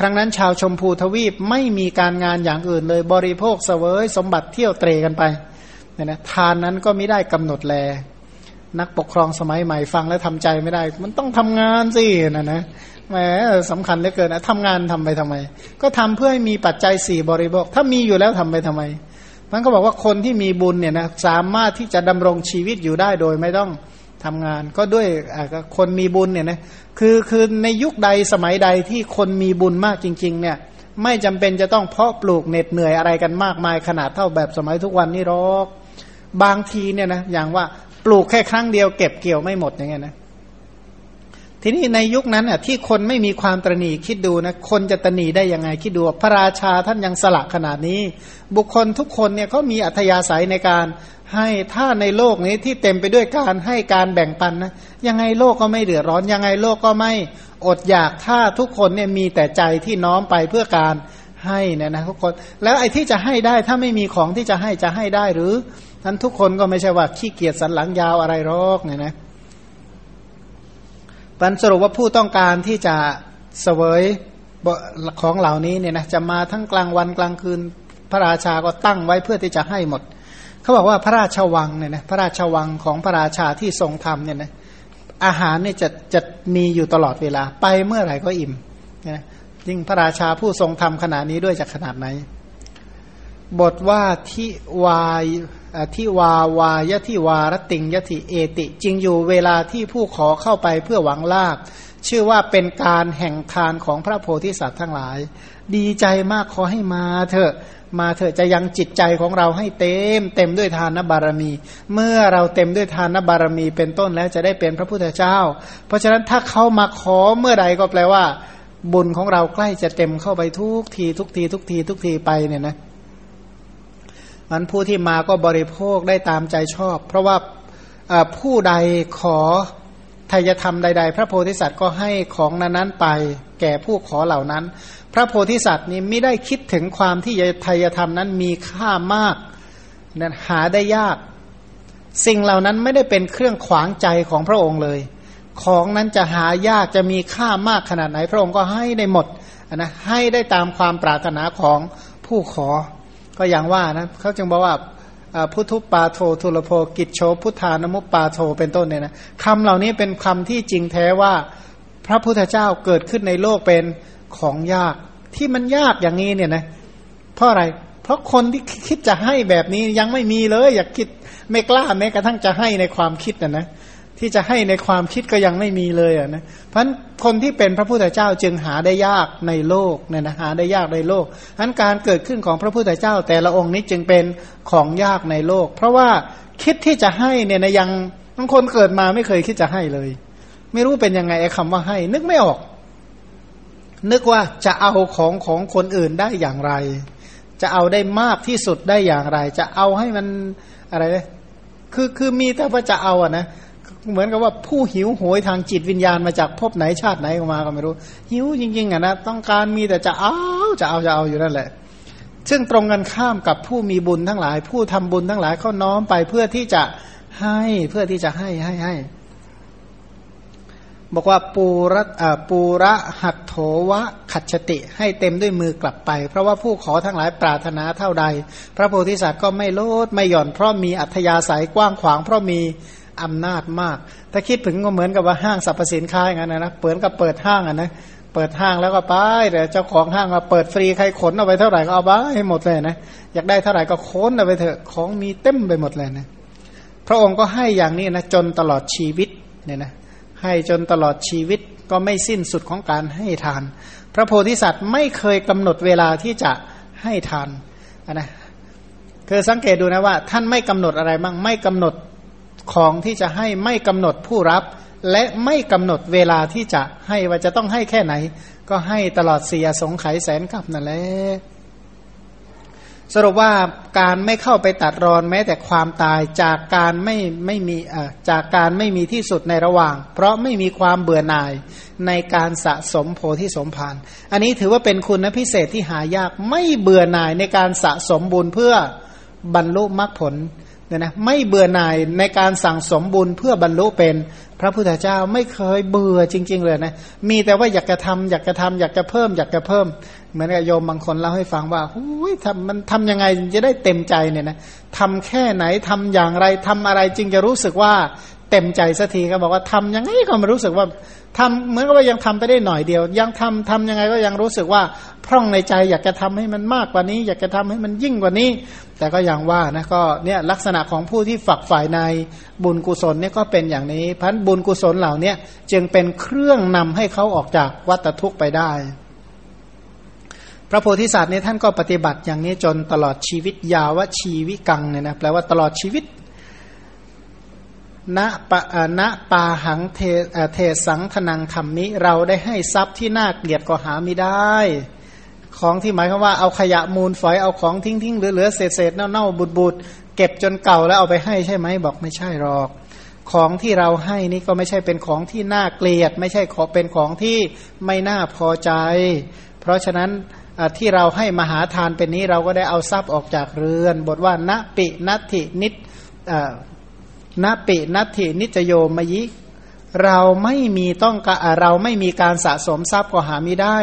ครั้งนั้นชาวชมพูทวีปไม่มีการงานอย่างอื่นเลยบริโภคเสวยสมบัติเที่ยวเตรกันไปเนี่ยนะทานนั้นก็ไม่ได้กำหนดแลนักปกครองสมัยใหม่ฟังแล้วทำใจไม่ได้มันต้องทำงานสินะนะแหมสำคัญเหลือเกินนะทำงานทำไปทำไมก็ทำเพื่อให้มีปัจจัยสี่บริโภคถ้ามีอยู่แล้วทำไปทำไมมันก็บอกว่าคนที่มีบุญเนี่ยนะสามารถที่จะดำรงชีวิตอยู่ได้โดยไม่ต้องทำงานก็ด้วยคนมีบุญเนี่ยนะคือคือในยุคใดสมัยใดที่คนมีบุญมากจริงๆเนี่ยไม่จำเป็นจะต้องเพาะปลูกเหน็ดเหนื่อยอะไรกันมากมายขนาดเท่าแบบสมัยทุกวันนี้หรอกบางทีเนี่ยนะอย่างว่าปลูกแค่ครั้งเดียวเก็บเกี่ยวไม่หมดอย่างเงี้ยนะทีนี้ในยุคนั้นอ่ะที่คนไม่มีความตระหนี่คิดดูนะคนจะตระหนี่ได้ยังไงคิดดูพระราชาท่านยังสละขนาดนี้บุคคลทุกคนเนี่ยเขามีอัธยาศัยในการให้ถ้าในโลกนี้ที่เต็มไปด้วยการให้การแบ่งปันนะยังไงโลกก็ไม่เดือดร้อนยังไงโลกก็ไม่อดอยากถ้าทุกคนเนี่ยมีแต่ใจที่น้อมไปเพื่อการให้เนี่ยนะทุกคนแล้วไอ้ที่จะให้ได้ถ้าไม่มีของที่จะให้จะให้ได้หรือนั้นทุกคนก็ไม่ใช่ว่าขี้เกียจสันหลังยาวอะไรหรอกเนี่ยนะปันสรุปว่าผู้ต้องการที่จะเสวยของเหล่านี้เนี่ยนะจะมาทั้งกลางวันกลางคืนพระราชาก็ตั้งไว้เพื่อที่จะให้หมดเขาบอกว่าพระราชวังเนี่ยนะพระราชวังของพระราชาที่ทรงธรรมเนี่ยนะอาหารเนี่ยจะจะมีอยู่ตลอดเวลาไปเมื่อไหร่ก็อิ่มนะยิ่งพระราชาผู้ทรงธรรมขนาดนี้ด้วยจะขนาดไหนบทว่าทิวายทิวาวายทิวารติงยติเอติจริงอยู่เวลาที่ผู้ขอเข้าไปเพื่อหวังลาภชื่อว่าเป็นการแห่งทานของพระโพธิสัตว์ทั้งหลายดีใจมากขอให้มาเถอะมาเถอะจะยังจิตใจของเราให้เต็มเต็มด้วยทานบารมีเมื่อเราเต็มด้วยทานบารมีเป็นต้นแล้วจะได้เป็นพระพุทธเจ้าเพราะฉะนั้นถ้าเขามาขอเมื่อใดก็แปลว่าบุญของเราใกล้จะเต็มเข้าไปทุกทีทุกทีทุกทีทุกทีไปเนี่ยนะมันผู้ที่มาก็บริโภคได้ตามใจชอบเพราะว่าผู้ใดขอทายธรรมใดๆพระโพธิสัตว์ก็ให้ของนั้นๆไปแก่ผู้ขอเหล่านั้นพระโพธิสัตว์นี้ไม่ได้คิดถึงความที่ทายธรรมนั้นมีค่ามากนั้นหาได้ยากสิ่งเหล่านั้นไม่ได้เป็นเครื่องขวางใจของพระองค์เลยของนั้นจะหายากจะมีค่ามากขนาดไหนพระองค์ก็ให้ได้หมดนะให้ได้ตามความปรารถนาของผู้ขอ ก็อย่างว่านะเขาจึงบอกว่าพุทธุปาโททุลโภกิจโชพุทธานมุปปาโทเป็นต้นเนี่ยนะคำเหล่านี้เป็นคำที่จริงแท้ว่าพระพุทธเจ้าเกิดขึ้นในโลกเป็นของยากที่มันยากอย่างนี้เนี่ยนะเพราะอะไรเพราะคนที่คิดจะให้แบบนี้ยังไม่มีเลยอยากคิดไม่กล้าแม้กระทั่งจะให้ในความคิดนะนะที่จะให้ในความคิดก็ยังไม่มีเลยอ่ะนะเพราะฉะนั้นคนที่เป็นพระพุทธเจ้าจึงหาได้ยากในโลกเนี่ยนะหาได้ยากในโลกฉะนั้นการเกิดขึ้นของพระพุทธเจ้าแต่ละองค์นี้จึงเป็นของยากในโลกเพราะว่าคิดที่จะให้เนี่ยนะยังบางคนเกิดมาไม่เคยคิดจะให้เลยไม่รู้เป็นยังไงไอ้คำว่าให้นึกไม่ออกนึกว่าจะเอาของของคนอื่นได้อย่างไรจะเอาได้มากที่สุดได้อย่างไรจะเอาให้มันอะไรเลยคือคือมีแต่ว่าจะเอาอ่ะนะเหมือนกับว่าผู้หิวโหยทางจิตวิญญาณมาจากภพไหนชาติไหนออกมาก็ไม่รู้หิวจริงๆอ่ะนะต้องการมีแต่จะเอาจะเอาจะเอาอยู่นั่นแหละซึ่งตรงกันข้ามกับผู้มีบุญทั้งหลายผู้ทำบุญทั้งหลายเขาน้อมไปเพื่อที่จะให้เพื่อที่จะให้ให้ให้บอกว่าปูระปูระหัตโถวะขัจฉติให้เต็มด้วยมือกลับไปเพราะว่าผู้ขอทั้งหลายปรารถนาเท่าใดพระโพธิสัตว์ก็ไม่ลดไม่หย่อนเพราะมีอัธยาศัยกว้างขวางเพราะมีอำนาจมากถ้าคิดถึงก็เหมือนกับว่าห้างสรรพสินค้าอย่างนั้นนะเปิดกับเปิดห้างอ่ะนะเปิดห้างแล้วก็ไปแต่เจ้าของห้างมาเปิดฟรีใครขนเอาไปเท่าไหร่ก็เอาไปให้หมดเลยนะอยากได้เท่าไหร่ก็ขนเอาไปเถอะของมีเต็มไปหมดเลยนะพระองค์ก็ให้อย่างนี้นะจนตลอดชีวิตเนี่ยนะให้จนตลอดชีวิตก็ไม่สิ้นสุดของการให้ทานพระโพธิสัตว์ไม่เคยกำหนดเวลาที่จะให้ทานนะคือสังเกตดูนะว่าท่านไม่กำหนดอะไรบ้างไม่กำหนดของที่จะให้ไม่กำหนดผู้รับและไม่กำหนดเวลาที่จะให้ว่าจะต้องให้แค่ไหนก็ให้ตลอดสี่อสงไขยแสนกัปนั่นแหละสรุปว่าการไม่เข้าไปตัดรอนแม้แต่ความตายจากการไม่ไม่มีอ่าจากการไม่มีที่สุดในระหว่างเพราะไม่มีความเบื่อหน่ายในการสะสมโพธิสมภารอันนี้ถือว่าเป็นคุณพิเศษที่หายากไม่เบื่อหน่ายในการสะสมบุญเพื่อบรรลุมรรคผลเนี่ยนะไม่เบื่อหน่ายในการสั่งสมบุญเพื่อบรรลุเป็นพระพุทธเจ้าไม่เคยเบื่อจริงๆเลยนะมีแต่ว่าอยากจะทำอยากจะทำอยากจะเพิ่มอยากจะเพิ่มเหมือนกับโยมบางคนเล่าให้ฟังว่าโอ้ยทำมันทำยังไงจะได้เต็มใจเนี่ยนะทำแค่ไหนทำอย่างไรทำอะไรจึงจะรู้สึกว่าเต็มใจสักทีก็บอกว่าทำยังไงก็ไม่รู้สึกว่าทำเหมือนกับว่ายังทำไปได้หน่อยเดียวยังทำทำยังไงก็ยังรู้สึกว่าพร่องในใจอยากจะทำให้มันมากกว่านี้อยากจะทำให้มันยิ่งกว่านี้แต่ก็อย่างว่านะก็เนี่ยลักษณะของผู้ที่ฝักใฝ่ในบุญกุศลเนี่ยก็เป็นอย่างนี้พันบุญกุศลเหล่านี้จึงเป็นเครื่องนำให้เขาออกจากวัฏทุกข์ไปได้พระโพธิสัตว์เนี่ยท่านก็ปฏิบัติอย่างนี้จนตลอดชีวิตยาวชีวิกังเนี่ยนะแปลว่าตลอดชีวิตณปะณปาหังเทเทสังธนังคัมมิเราได้ให้ทรัพย์ที่น่าเกลียดก็หาไม่ได้ของที่หมายความว่าเอาขยะมูลฝอยเอาของทิ้งๆเหลือๆเศษๆเน่าๆบูดๆเก็บจนเก่าแล้วเอาไปให้ใช่ไหมบอกไม่ใช่หรอกของที่เราให้นี่ก็ไม่ใช่เป็นของที่น่าเกลียดไม่ใช่ขอเป็นของที่ไม่น่าพอใจเพราะฉะนั้นที่เราให้มหาทานเป็นนี้เราก็ได้เอาทรัพย์ออกจากเรือนบทว่าณปินัตถินิตณปินัตถินิจโยมยิเราไม่มีต้องเราไม่มีการสะสมทรัพย์ก็หาไม่ได้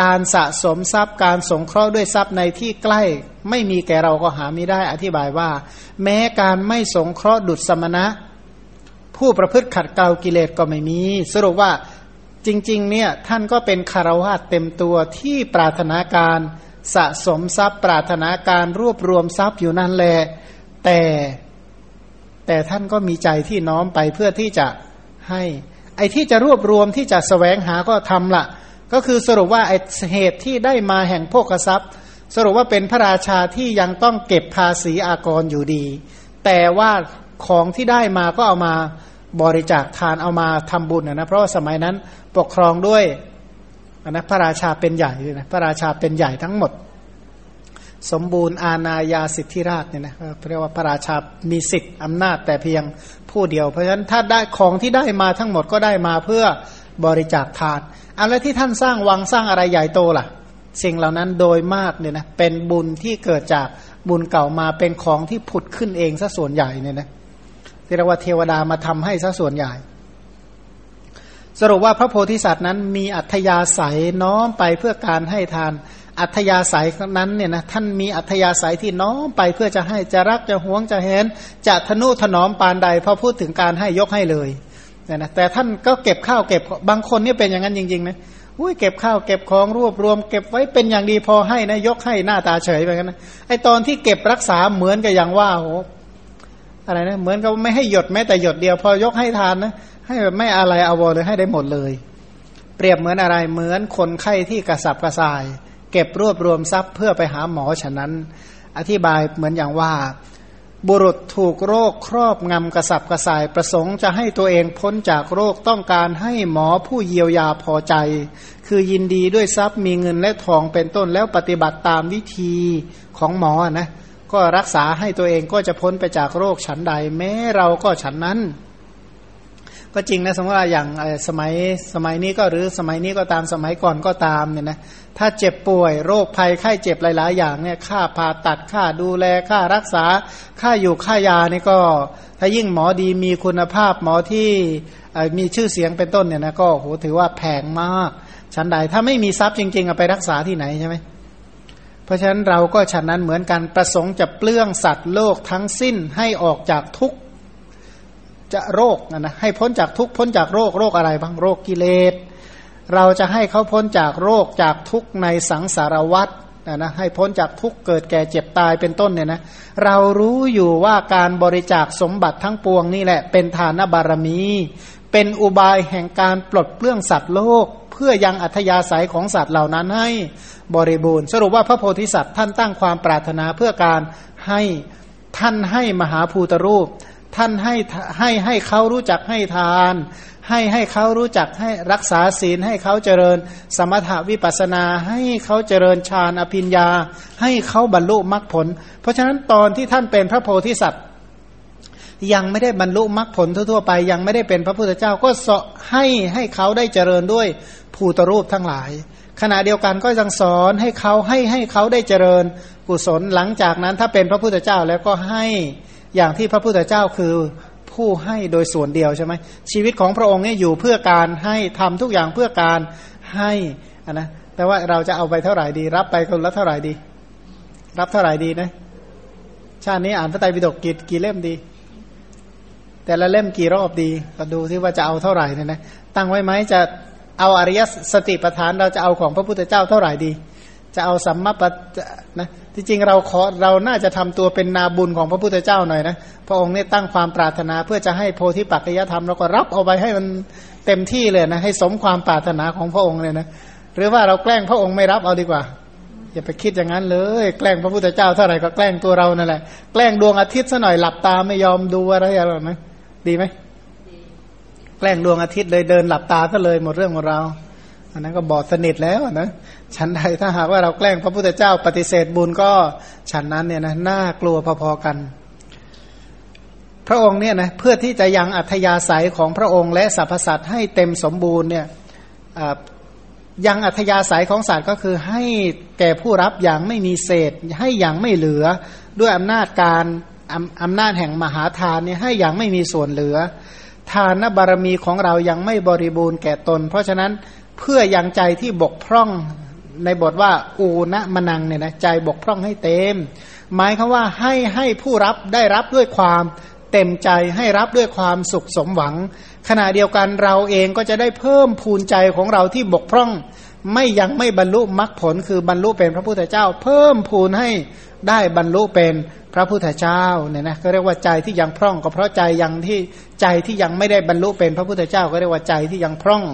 การสะสมทรัพย์การสงเคราะห์ด้วยทรัพย์ในที่ใกล้ไม่มีแก่เราก็หาไม่ได้อธิบายว่าแม้การไม่สงเคราะห์ดุจสมณะผู้ประพฤติขัดเกลากิเลสก็ไม่มีสรุปว่าจริงๆเนี่ยท่านก็เป็นคฤหัสถ์เต็มตัวที่ปรารถนาการสะสมทรัพย์ปรารถนาการรวบรวมทรัพย์อยู่นั่นแหละแต่แต่ท่านก็มีใจที่น้อมไปเพื่อที่จะให้ไอ้ที่จะรวบรวมที่จะแสวงหาก็ทำละก็คือสรุปว่าไอ้เหตุที่ได้มาแห่งโภคทรัพย์สรุปว่าเป็นพระราชาที่ยังต้องเก็บภาษีอากรอยู่ดีแต่ว่าของที่ได้มาก็เอามาบริจาคทานเอามาทำบุญนะเพราะว่าสมัยนั้นปกครองด้วยนะพระราชาเป็นใหญ่เลยนะพระราชาเป็นใหญ่ทั้งหมดสมบูรณ์อาณาญาสิทธิราชเนี่ยนะเรียกว่าพระราชามีสิทธิ์อำนาจแต่เพียงผู้เดียวเพราะฉะนั้นถ้าได้ของที่ได้มาทั้งหมดก็ได้มาเพื่อบริจาคทานอะไรที่ท่านสร้างวังสร้างอะไรใหญ่โตล่ะสิ่งเหล่านั้นโดยมากเนี่ยนะเป็นบุญที่เกิดจากบุญเก่ามาเป็นของที่ผุดขึ้นเองซะส่วนใหญ่เนี่ยนะเรียกว่าเทวดามาทำให้ซะส่วนใหญ่สรุปว่าพระโพธิสัตว์นั้นมีอัธยาศัยน้อมไปเพื่อการให้ทาน อัธยาศัยนั้นเนี่ยนะท่านมีอัธยาศัยที่น้อมไปเพื่อจะให้จะรักจะหวงจะแหนจะทนุถนอมปานใดพอพูดถึงการให้ยกให้เลยเนี่ยนะแต่ท่านก็เก็บข้าวเก็บบางคนนี่เป็นอย่างนั้นจริงๆนะอุ้ยเก็บข้าวเก็บของรวบรวมเก็บไว้เป็นอย่างดีพอให้นะยกให้หน้าตาเฉยไปกันนะไอตอนที่เก็บรักษาเหมือนกับอย่างว่าโหอะไรนะเหมือนกับไม่ให้หยดแม้แต่หยดเดียวพอยกให้ทานนะให้แบบไม่อะไรอาวรเลยให้ได้หมดเลยเปรียบเหมือนอะไรเหมือนคนไข้ที่กระสับกระส่ายเก็บรวบรวมทรัพย์เพื่อไปหาหมอฉะนั้นอธิบายเหมือนอย่างว่าบุรุษถูกโรคครอบงำกระสับกระส่ายประสงค์จะให้ตัวเองพ้นจากโรคต้องการให้หมอผู้เยียวยาพอใจคือยินดีด้วยทรัพย์มีเงินและทองเป็นต้นแล้วปฏิบัติตามวิธีของหมอนะก็รักษาให้ตัวเองก็จะพ้นไปจากโรคฉันใดแม้เราก็ฉันนั้นก็จริงนะสมมติว่าอย่างสมัยสมัยนี้ก็หรือสมัยนี้ก็ตามสมัยก่อนก็ตามเนี่ยนะถ้าเจ็บป่วยโรคภัยไข้เจ็บหลายๆอย่างเนี่ยค่าผ่าตัดค่าดูแลค่ารักษาค่าอยู่ค่ายานี่ก็ถ้ายิ่งหมอดีมีคุณภาพหมอที่มีชื่อเสียงเป็นต้นเนี่ยนะก็โหถือว่าแพงมากฉันใดถ้าไม่มีทรัพย์จริงๆเอาไปรักษาที่ไหนใช่ไหมเพราะฉะนั้นเราก็ฉะนั้นเหมือนกันประสงค์จะเปลื้องสัตว์โลกทั้งสิ้นให้ออกจากทุกข์จะโรคนะให้พ้นจากทุกข์พ้นจากโรคโรคอะไรบ้างโรคกิเลสเราจะให้เขาพ้นจากโรคจากทุกข์ในสังสารวัฏนะนะให้พ้นจากทุกข์เกิดแก่เจ็บตายเป็นต้นเนี่ยนะเรารู้อยู่ว่าการบริจาคสมบัติทั้งปวงนี่แหละเป็นทานบารมีเป็นอุบายแห่งการปลดเปลื้องสัตว์โลกเพื่อยังอัธยาศัยของสัตว์เหล่านั้นให้บริบูรณ์สรุปว่าพระโพธิสัตว์ท่านตั้งความปรารถนาเพื่อการให้ท่านให้มหาภูตรูปท่านให้ให้ให้เขารู้จักให้ทานให้ให้เขารู้จักให้รักษาศีลให้เขาเจริญสมถะวิปัสสนาให้เขาเจริญฌานอภิญญาให้เขาบรรลุมรรคผลเพราะฉะนั้นตอนที่ท่านเป็นพระโพธิสัตว์ยังไม่ได้บรรลุมรรคผลทั่วๆไปยังไม่ได้เป็นพระพุทธเจ้าก็สอนให้ให้เขาได้เจริญด้วยภูตรูปทั้งหลายขณะเดียวกันก็ยังสอนให้เขาให้ให้เขาได้เจริญกุศลหลังจากนั้นถ้าเป็นพระพุทธเจ้าแล้วก็ให้อย่างที่พระพุทธเจ้าคือผู้ให้โดยส่วนเดียวใช่ไหมชีวิตของพระองค์เนี่ยอยู่เพื่อการให้ทำทุกอย่างเพื่อการให้อ่ะนะแต่ว่าเราจะเอาไปเท่าไหร่ดีรับไปคนละเท่าไหร่ดีรับเท่าไหร่ดีนะชาตินี้อ่านพระไตรปิฎกกี่กี่เล่มดีแต่ละเล่มกี่รอบดีก็ดูซิว่าจะเอาเท่าไหร่เนี่ยนะตั้งไว้ไหมจะเอาอริยสติปัฏฐานเราจะเอาของพระพุทธเจ้าเท่าไหร่ดีจะเอาสัมมาปัฏนะที่จริงเราขอเราน่าจะทำตัวเป็นนาบุญของพระพุทธเจ้าหน่อยนะพระองค์เนี่ยตั้งความปรารถนาเพื่อจะให้โพธิปัจจยธรรมเราก็รับเอาไปให้มันเต็มที่เลยนะให้สมความปรารถนาของพระองค์เลยนะหรือว่าเราแกล้งพระองค์ไม่รับเอาดีกว่าอย่าไปคิดอย่างนั้นเลยแกล้งพระพุทธเจ้าเท่าไหร่ก็แกล้งตัวเรานั่นแหละแกล้งดวงอาทิตย์ซะหน่อยหลับตาไม่ยอมดูอะไรอะไรแบบนั้นดีไหมแกล้งดวงอาทิตย์เลยเดินหลับตาซะเลยหมดเรื่องหมดราวอันนั้นก็บอดสนิทแล้วนะฉันใดถ้าหากว่าเราแกล้งพระพุทธเจ้าปฏิเสธบุญก็ฉันนั้นเนี่ยนะน่ากลัวพอๆกันพระองค์เนี่ยนะเพื่อที่จะยังอัธยาศัยของพระองค์และสรรพสัตว์ให้เต็มสมบูรณ์เนี่ยยังอัธยาศัยของสัตว์ก็คือให้แก่ผู้รับอย่างไม่มีเศษให้อย่างไม่เหลือด้วยอำนาจการอำนาจแห่งมหาทานเนี่ยให้อย่างไม่มีส่วนเหลือทานบารมีของเรายังไม่บริบูรณ์แก่ตนเพราะฉะนั้นเพื่อยังใจที่บกพร่องในบทว่าอูนะมนังเนี่ยนะใจบกพร่องให้เต็มหมายคือว่าให้ให้ผู้รับได้รับด้วยความเต็มใจให้รับด้วยความสุขสมหวังขณะเดียวกันเราเองก็จะได้เพิ่มพูนใจของเราที่บกพร่องไม่ยังไม่บรรลุมรรคผลคือบรรลุเป็นพระพุทธเจ้าเพิ่มพูนให้ได้บรรลุเป็นพระพุทธเจ้าเนี่ยนะก็เรียกว่าใจที่ยังพร่องก็เพราะใจยังที่ใจที่ยังไม่ได้บรรลุเป็นพระพุทธเจ้าก็เรียกว่าใจที่ยังพร่อง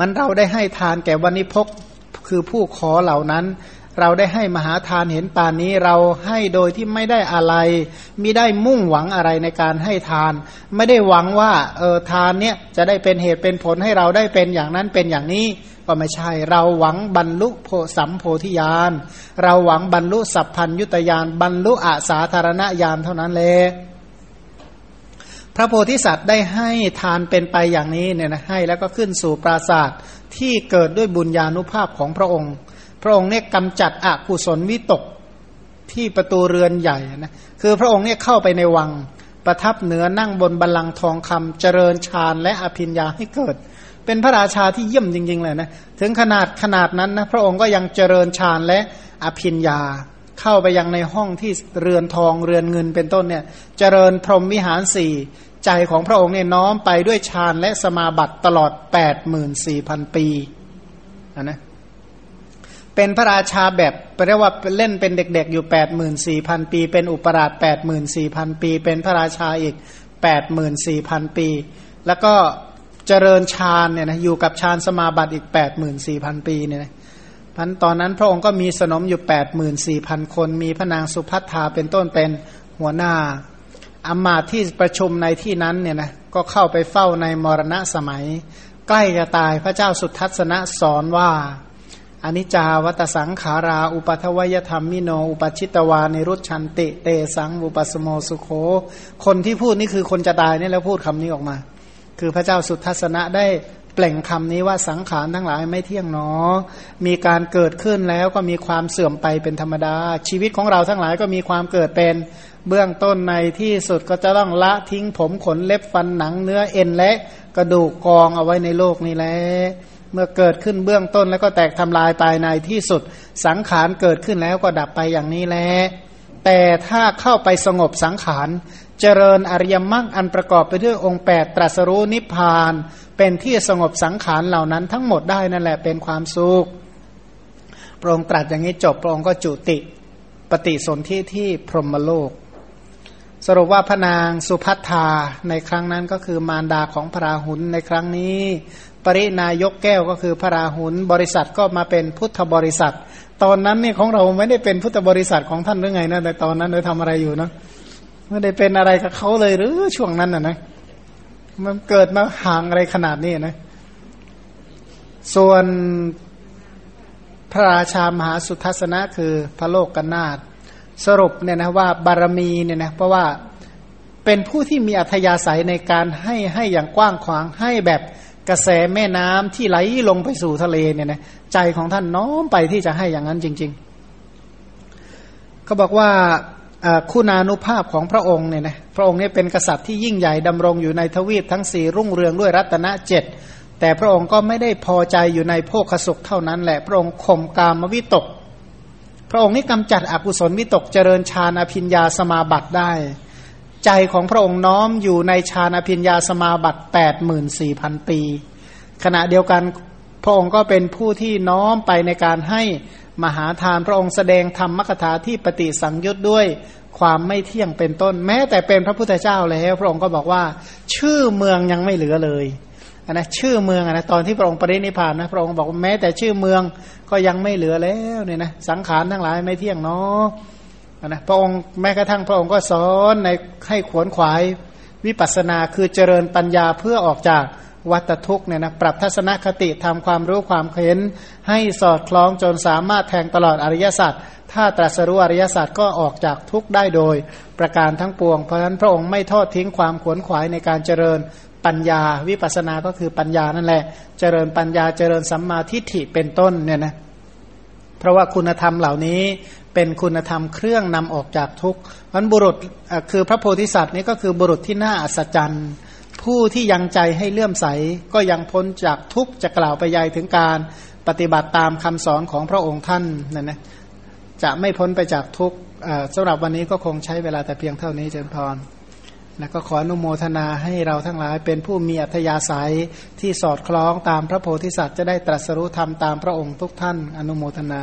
มันเราได้ให้ทานแก่วณิพกคือผู้ขอเหล่านั้นเราได้ให้มหาทานเห็นป่านนี้เราให้โดยที่ไม่ได้อะไรมิได้มุ่งหวังอะไรในการให้ทานไม่ได้หวังว่าเออทานเนี้ยจะได้เป็นเหตุเป็นผลให้เราได้เป็นอย่างนั้นเป็นอย่างนี้ก็ไม่ใช่เราหวังบรรลุโพสัมโพธิญาณเราหวังบรรลุสัพพัญญุตญาณบรรลุอสาธารณญาณเท่านั้นแลพระโพธิสัตว์ได้ให้ทานเป็นไปอย่างนี้เนี่ยนะให้แล้วก็ขึ้นสู่ปราสาทที่เกิดด้วยบุญญานุภาพของพระองค์พระองค์เนี่ยกำจัดอกุศลวิตกที่ประตูเรือนใหญ่นะคือพระองค์เนี่ยเข้าไปในวังประทับเหนือนั่งบนบัลลังก์ทองคำเจริญฌานและอภิญญาให้เกิด เป็นพระราชาที่เยี่ยมจริงๆเลยนะถึงขนาดขนาดนั้นนะพระองค์ก็ยังเจริญฌานและอภิญญาเข้าไปยังในห้องที่เรือนทองเรือนเงินเป็นต้นเนี่ยเจริญพรหมวิหารสี่ใจของพระองค์เนี่ยน้อมไปด้วยฌานและสมาบัติตลอด แปดหมื่นสี่พัน ปีนะเป็นพระราชาแบบเรียกว่าเล่นเป็นเด็กๆอยู่ แปดหมื่นสี่พัน ปีเป็นอุปราช แปดหมื่นสี่พัน ปีเป็นพระราชาอีก แปดหมื่นสี่พัน ปีแล้วก็เจริญฌานเนี่ยนะอยู่กับฌานสมาบัติอีก แปดหมื่นสี่พัน ปีเนี่ยนะพันตอนนั้นพระองค์ก็มีสนมอยู่ แปดหมื่นสี่พัน คนมีพระนางสุภัททาเป็นต้นเป็นหัวหน้าอำมาตย์ที่ประชุมในที่นั้นเนี่ยนะก็เข้าไปเฝ้าในมรณะสมัยใกล้จะตายพระเจ้าสุทัศนะสอนว่าอนิจจาวัตสังขาราอุปัทวัยธรรมมิโนอุปชิตวานิรุจฉันติเตสังอุปัสโมสุโขคนที่พูดนี่คือคนจะตายนี่แล้วพูดคำนี้ออกมาคือพระเจ้าสุทัศนะได้เปล่งคำนี้ว่าสังขารทั้งหลายไม่เที่ยงหนอมีการเกิดขึ้นแล้วก็มีความเสื่อมไปเป็นธรรมดาชีวิตของเราทั้งหลายก็มีความเกิดเป็นเบื้องต้นในที่สุดก็จะต้องละทิ้งผมขนเล็บฟันหนังเนื้อเอ็นและกระดูกกองเอาไว้ในโลกนี้แหละเมื่อเกิดขึ้นเบื้องต้นแล้วก็แตกทำลายไปในที่สุดสังขารเกิดขึ้นแล้วก็ดับไปอย่างนี้แหละแต่ถ้าเข้าไปสงบสังขารเจริญอริยมรรคอันประกอบไปด้วยองค์แปดตรัสรู้นิพพานเป็นที่สงบสังขารเหล่านั้นทั้งหมดได้นั่นแหละเป็นความสุขพระองค์ตรัสอย่างนี้จบพระองค์ก็จุติปฏิสนธิที่พรหมโลกสรุปว่าพระนางสุภัททาในครั้งนั้นก็คือมารดาของพระราหุลในครั้งนี้ปรินายกแก้วก็คือพระราหุลบริษัทก็มาเป็นพุทธบริษัทตอนนั้นนี่ของเราไม่ได้เป็นพุทธบริษัทของท่านหรือไงนะแต่ตอนนั้นเราทำอะไรอยู่เนาะไม่ได้เป็นอะไรกับเขาเลยหรือช่วงนั้นน่ะนะมันเกิดมาห่างอะไรขนาดนี้นะส่วนพระราชามหาสุทัศนะคือพระโลกนาถสรุปเนี่ยนะว่าบารมีเนี่ยนะเพราะว่าเป็นผู้ที่มีอัธยาศัยในการให้ให้อย่างกว้างขวางให้แบบกระแสแม่น้ำที่ไหลลงไปสู่ทะเลเนี่ยนะใจของท่านน้อมไปที่จะให้อย่างนั้นจริงๆเขาบอกว่าคุณานุภาพของพระองค์เนี่ยนะพระองค์เนี่ยเป็นกษัตริย์ที่ยิ่งใหญ่ดำรงอยู่ในทวีปทั้งสี่รุ่งเรืองด้วยรัตนะเจ็ดแต่พระองค์ก็ไม่ได้พอใจอยู่ในโภคสุขเท่านั้นแหละพระองค์ข่มกามวิตกพระองค์นี้กำจัดอกุศลวิตกเจริญฌานอภิญญาสมาบัติได้ใจของพระองค์น้อมอยู่ในฌานอภิญญาสมาบัติ แปดหมื่นสี่พัน ปีขณะเดียวกันพระองค์ก็เป็นผู้ที่น้อมไปในการให้มหาทานพระองค์แสดงธรรมคถาที่ปฏิสังยุตด้วยความไม่เที่ยงเป็นต้นแม้แต่เป็นพระพุทธเจ้าแล้วพระองค์ก็บอกว่าชื่อเมืองยังไม่เหลือเลยนะชื่อเมืองนะตอนที่พระองค์ปรินิพพานนะพระองค์บอกว่าแม้แต่ชื่อเมืองก็ยังไม่เหลือแล้วเนี่ยนะสังขารทั้งหลายไม่เที่ยงเนาะนะพระองค์แม้กระทั่งพระองค์ก็สอนในให้ขวนขวายวิปัสสนาคือเจริญปัญญาเพื่อออกจากวัฏทุกข์เนี่ยนะปรับทัศนคติทำความรู้ความเห็นให้สอดคล้องจนสามารถแทงตลอดอริยสัจถ้าตรัสรู้อริยสัจก็ออกจากทุกข์ได้โดยประการทั้งปวงเพราะฉะนั้นพระองค์ไม่ทอดทิ้งความขวนขวายในการเจริญปัญญาวิปัสสนาก็คือปัญญานั่นแหละเจริญปัญญาเจริญสัมมาทิฏฐิเป็นต้นเนี่ยนะเพราะว่าคุณธรรมเหล่านี้เป็นคุณธรรมเครื่องนำออกจากทุกข์มันบุรุษคือพระโพธิสัตว์นี่ก็คือบุรุษที่น่าอัศจรรย์ผู้ที่ยังใจให้เลื่อมใสก็ยังพ้นจากทุกข์จะกล่าวไปยัยถึงการปฏิบัติตามคำสอนของพระองค์ท่านนั่นนะจะไม่พ้นไปจากทุกข์สำหรับวันนี้ก็คงใช้เวลาแต่เพียงเท่านี้เจริญพรแล้วก็ขออนุโมทนาให้เราทั้งหลายเป็นผู้มีอัธยาศัยที่สอดคล้องตามพระโพธิสัตว์จะได้ตรัสรู้ธรรมตามพระองค์ทุกท่านอนุโมทนา